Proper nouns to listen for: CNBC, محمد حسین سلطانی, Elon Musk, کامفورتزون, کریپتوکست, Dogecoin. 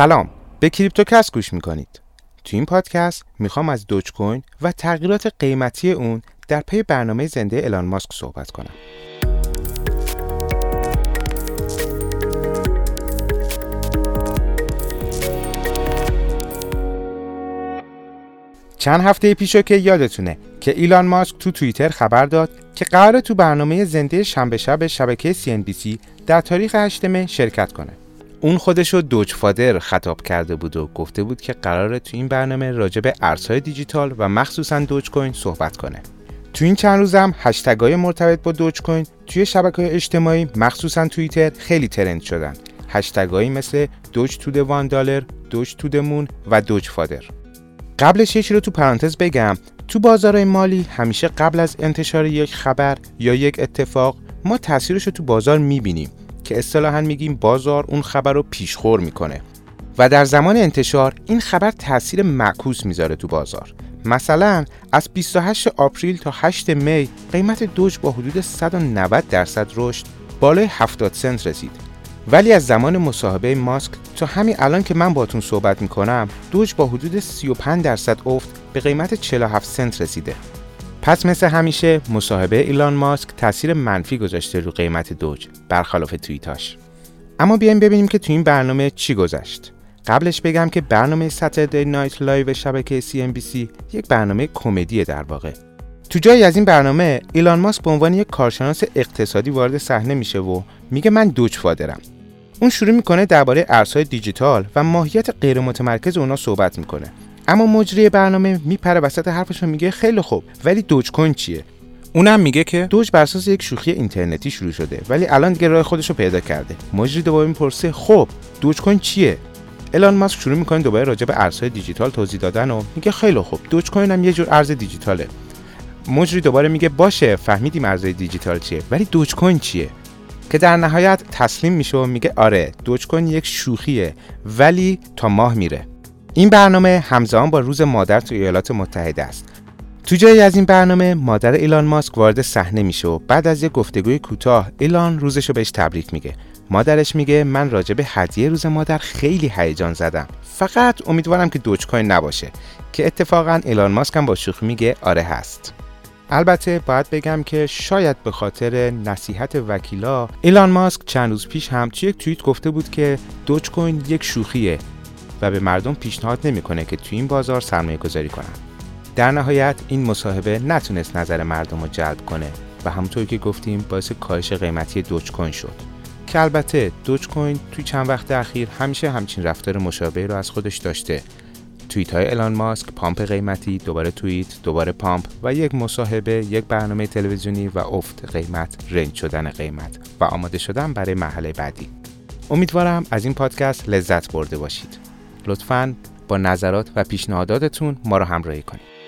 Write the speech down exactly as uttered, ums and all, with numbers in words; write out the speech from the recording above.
سلام، به کریپتوکست گوش میکنید. تو این پادکست میخوام از دوج کوین و تغییرات قیمتی اون در پی برنامه زنده ایلان ماسک صحبت کنم. چند هفته پیشو که یادتونه که ایلان ماسک تو توییتر خبر داد که قراره تو برنامه زنده شنبه شب شبکه سی ان بی سی در تاریخ هشت مه شرکت کنه. اون خودشو دوج فادر خطاب کرده بود و گفته بود که قراره تو این برنامه راجع به ارزهای دیجیتال و مخصوصاً دوج کوین صحبت کنه. تو این چند روز هم هشتگ‌های مرتبط با دوج کوین توی شبکه‌های اجتماعی مخصوصاً توییتر خیلی ترند شدن. هشتگ‌هایی مثل دوج تو د وان دلار، دوج تو د مون و دوج فادر. قبلش یه چیز رو تو پرانتز بگم، تو بازار مالی همیشه قبل از انتشار یک خبر یا یک اتفاق ما تاثیرش رو تو بازار می‌بینیم که اصطلاحاً میگیم بازار اون خبر رو پیشخور میکنه و در زمان انتشار این خبر تاثیر معکوس میذاره تو بازار. مثلا از بیست و هشتم آپریل تا هشتم می قیمت دوج با حدود صد و نود درصد رشد بالای هفتاد سنت رسید، ولی از زمان مصاحبه ماسک تا همین الان که من باتون صحبت میکنم دوج با حدود سی و پنج درصد افت به قیمت چهل و هفت سنت رسیده. پس مثل همیشه مصاحبه ایلان ماسک تاثیر منفی گذاشته رو قیمت دوج برخلاف توییتاش. اما بیایم ببینیم که تو این برنامه چی گذشت. قبلش بگم که برنامه Saturday Night Live شبکه سی ان بی سی یک برنامه کمدیه در واقع. تو جایی از این برنامه ایلان ماسک به عنوان یک کارشناس اقتصادی وارد صحنه میشه و میگه من دوج فادرم. اون شروع میکنه درباره ارزهای دیجیتال و ماهیت غیر متمرکز اونها صحبت میکنه. اما مجری برنامه میپره وسط حرفش و میگه خیلی خوب، ولی دوج کوین چیه؟ اونم میگه که دوج بر اساس یک شوخی اینترنتی شروع شده، ولی الان دیگه راه خودش رو پیدا کرده. مجری دوباره میپرسه خب دوج کوین چیه؟ ایلان ماسک شروع میکنه دوباره راجع به ارزهای دیجیتال توضیح دادن و میگه خیلی خوب، دوج کوین هم یه جور ارز دیجیتاله. مجری دوباره میگه باشه، فهمیدیم ارزهای دیجیتال چیه، ولی دوج کوین چیه؟ که در نهایت تسلیم میشه و میگه آره، دوج کوین یک شوخیه، ولی تا ماه میره. این برنامه همزمان با روز مادر تو ایالات متحده است. تو جایی از این برنامه مادر ایلان ماسک وارد صحنه میشه و بعد از یک گفتگوی کوتاه ایلان روزشو بهش تبریک میگه. مادرش میگه من راجع به هدیه روز مادر خیلی هیجان زدم، فقط امیدوارم که دوج کوین نباشه، که اتفاقا ایلان ماسک هم با شوخی میگه آره هست. البته باید بگم که شاید به خاطر نصیحت وکیلا ایلان ماسک چند روز پیش هم توی یک توییت گفته بود که دوج کوین یک شوخیه و به مردم پیشنهاد نمی‌کنه که توی این بازار سرمایه‌گذاری کنن. در نهایت این مصاحبه نتونست نظر مردم رو جلب کنه و همونطور که گفتیم باعث کاهش قیمتی دوج کوین شد. که البته دوج کوین توی چند وقت اخیر همیشه همچین رفتار مشابهی رو از خودش داشته. توییت‌های ایلان ماسک، پامپ قیمتی، دوباره توییت، دوباره پامپ و یک مصاحبه، یک برنامه تلویزیونی و افت قیمت، رنج شدن قیمت و آماده شدن برای مرحله بعدی. امیدوارم از این پادکست لذت برده باشید. لطفاً با نظرات و پیشنهاداتتون ما رو همراهی کنید.